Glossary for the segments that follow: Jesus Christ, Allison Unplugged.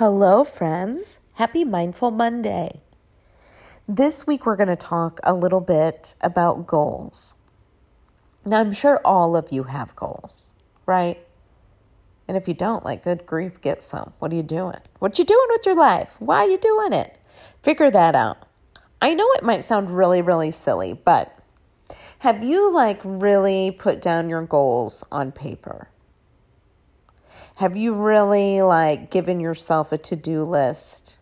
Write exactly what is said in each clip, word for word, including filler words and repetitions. Hello, friends. Happy Mindful Monday. This week, we're going to talk a little bit about goals. Now, I'm sure all of you have goals, right? And if you don't, like, good grief, get some. What are you doing? What you doing with your life? Why are you doing it? Figure that out. I know it might sound really, really silly, but have you, like, really put down your goals on paper? Have you really, like, given yourself a to-do list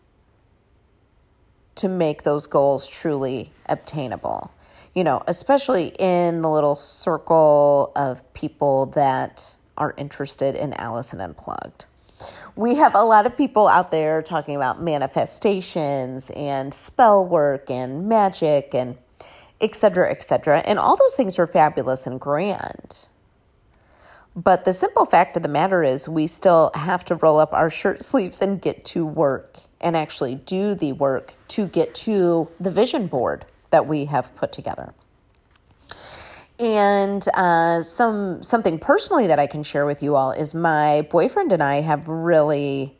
to make those goals truly obtainable? You know, especially in the little circle of people that are interested in Allison Unplugged. We have a lot of people out there talking about manifestations and spell work and magic and et cetera, et cetera. And all those things are fabulous and grand. But the simple fact of the matter is we still have to roll up our shirt sleeves and get to work and actually do the work to get to the vision board that we have put together. And uh, some something personally that I can share with you all is my boyfriend and I have really,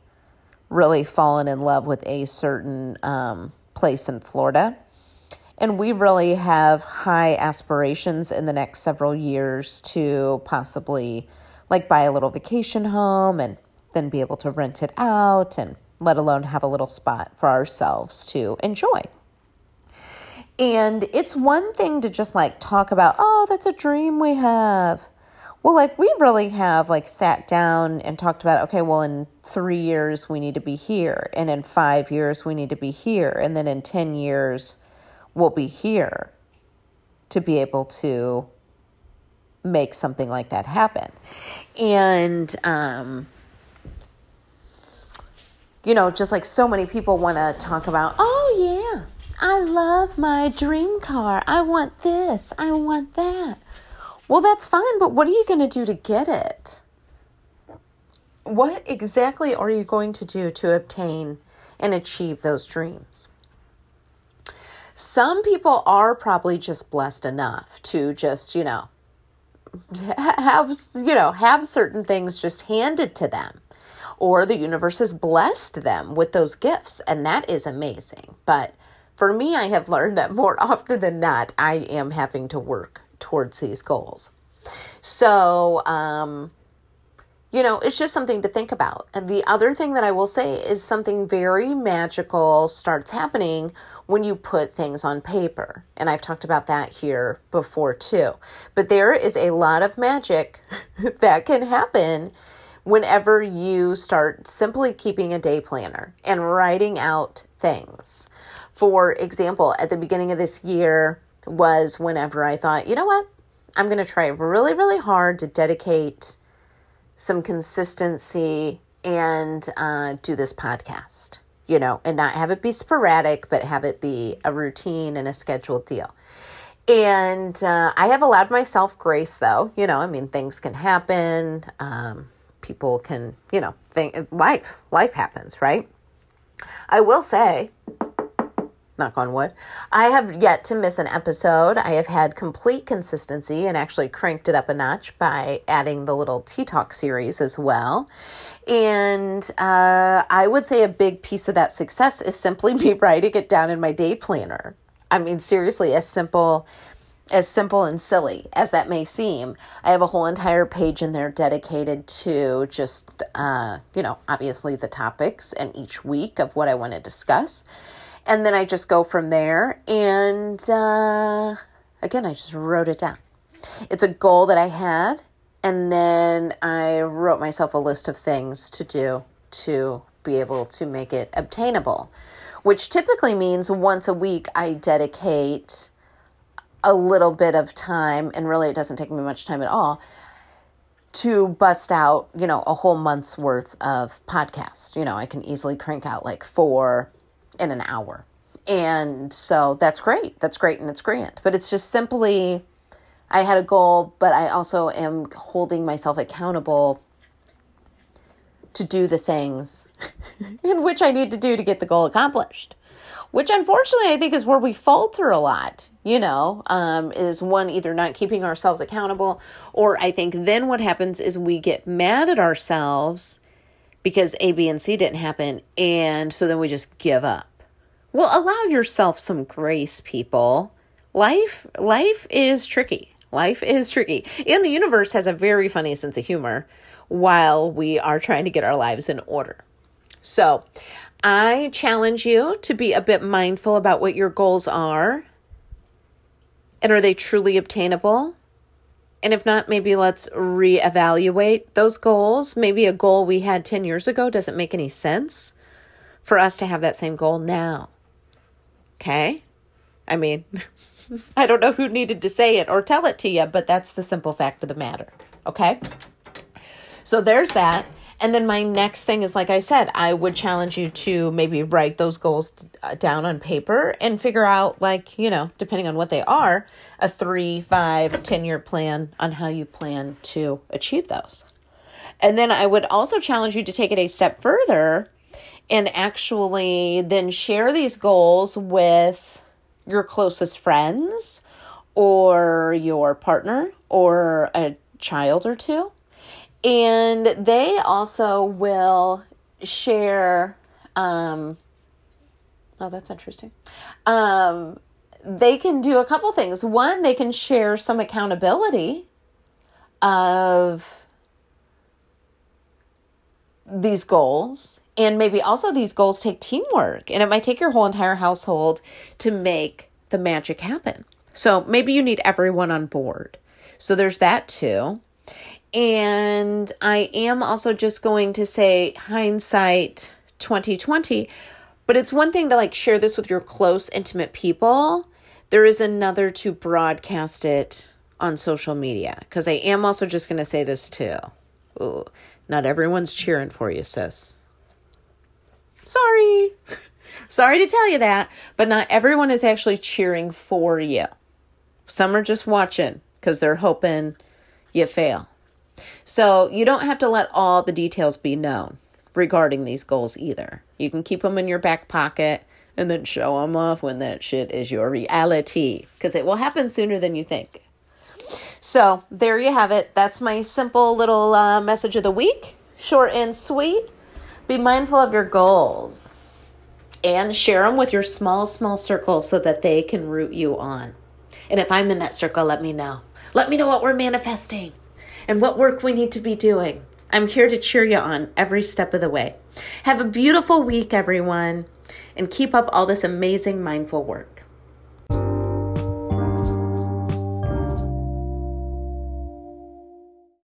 really fallen in love with a certain um, place in Florida. And we really have high aspirations in the next several years to possibly like buy a little vacation home and then be able to rent it out and let alone have a little spot for ourselves to enjoy. And it's one thing to just like talk about, oh, that's a dream we have. Well, like we really have like sat down and talked about, okay, well, in three years we need to be here. And in five years we need to be here. And then in ten years we'll be here to be able to make something like that happen. And, um, you know, just like so many people want to talk about, oh, yeah. I love my dream car. I want this. I want that. Well, that's fine, but what are you going to do to get it? What exactly are you going to do to obtain and achieve those dreams? Some people are probably just blessed enough to just, you know, have, you know, have certain things just handed to them, or the universe has blessed them with those gifts, and that is amazing. But for me, I have learned that more often than not, I am having to work towards these goals. So, um, you know, it's just something to think about. And the other thing that I will say is something very magical starts happening when you put things on paper. And I've talked about that here before too. But there is a lot of magic that can happen whenever you start simply keeping a day planner and writing out things. For example, at the beginning of this year was whenever I thought, you know what, I'm going to try really, really hard to dedicate some consistency and uh, do this podcast, you know, and not have it be sporadic, but have it be a routine and a scheduled deal. And uh, I have allowed myself grace, though. You know, I mean, things can happen. Um, people can, you know, think life, life happens, right? I will say, knock on wood, I have yet to miss an episode. I have had complete consistency and actually cranked it up a notch by adding the little Tea Talk series as well. And uh, I would say a big piece of that success is simply me writing it down in my day planner. I mean, seriously, as simple, as simple and silly as that may seem, I have a whole entire page in there dedicated to just, uh, you know, obviously the topics and each week of what I want to discuss. And then I just go from there. And uh, again, I just wrote it down. It's a goal that I had. And then I wrote myself a list of things to do to be able to make it obtainable, which typically means once a week I dedicate a little bit of time. And really, it doesn't take me much time at all to bust out, you know, a whole month's worth of podcasts. You know, I can easily crank out like four in an hour. And so that's great. That's great. And it's grand, but it's just simply, I had a goal, but I also am holding myself accountable to do the things in which I need to do to get the goal accomplished, which unfortunately I think is where we falter a lot, you know, um, is one, either not keeping ourselves accountable, or I think then what happens is we get mad at ourselves because A, B, and C didn't happen. And so then we just give up. Well, allow yourself some grace, people. Life, life is tricky. Life is tricky. And the universe has a very funny sense of humor while we are trying to get our lives in order. So I challenge you to be a bit mindful about what your goals are. And are they truly obtainable? And if not, maybe let's reevaluate those goals. Maybe a goal we had ten years ago doesn't make any sense for us to have that same goal now. Okay? I mean, I don't know who needed to say it or tell it to you, but that's the simple fact of the matter. Okay? So there's that. And then my next thing is, like I said, I would challenge you to maybe write those goals down on paper and figure out, like, you know, depending on what they are, a three, five, ten-year plan on how you plan to achieve those. And then I would also challenge you to take it a step further and actually then share these goals with your closest friends or your partner or a child or two. And they also will share, um, oh, that's interesting. Um, they can do a couple things. One, they can share some accountability of these goals. And maybe also these goals take teamwork. And it might take your whole entire household to make the magic happen. So maybe you need everyone on board. So there's that too. And I am also just going to say hindsight twenty twenty, but it's one thing to like share this with your close, intimate people. There is another to broadcast it on social media, because I am also just going to say this too. Ooh, not everyone's cheering for you, sis. Sorry. Sorry to tell you that, but not everyone is actually cheering for you. Some are just watching because they're hoping you fail. So you don't have to let all the details be known regarding these goals either. You can keep them in your back pocket and then show them off when that shit is your reality, because it will happen sooner than you think. So there you have it. That's my simple little uh, message of the week. Short and sweet. Be mindful of your goals and share them with your small, small circle so that they can root you on. And if I'm in that circle, let me know. Let me know what we're manifesting and what work we need to be doing. I'm here to cheer you on every step of the way. Have a beautiful week, everyone, and keep up all this amazing mindful work.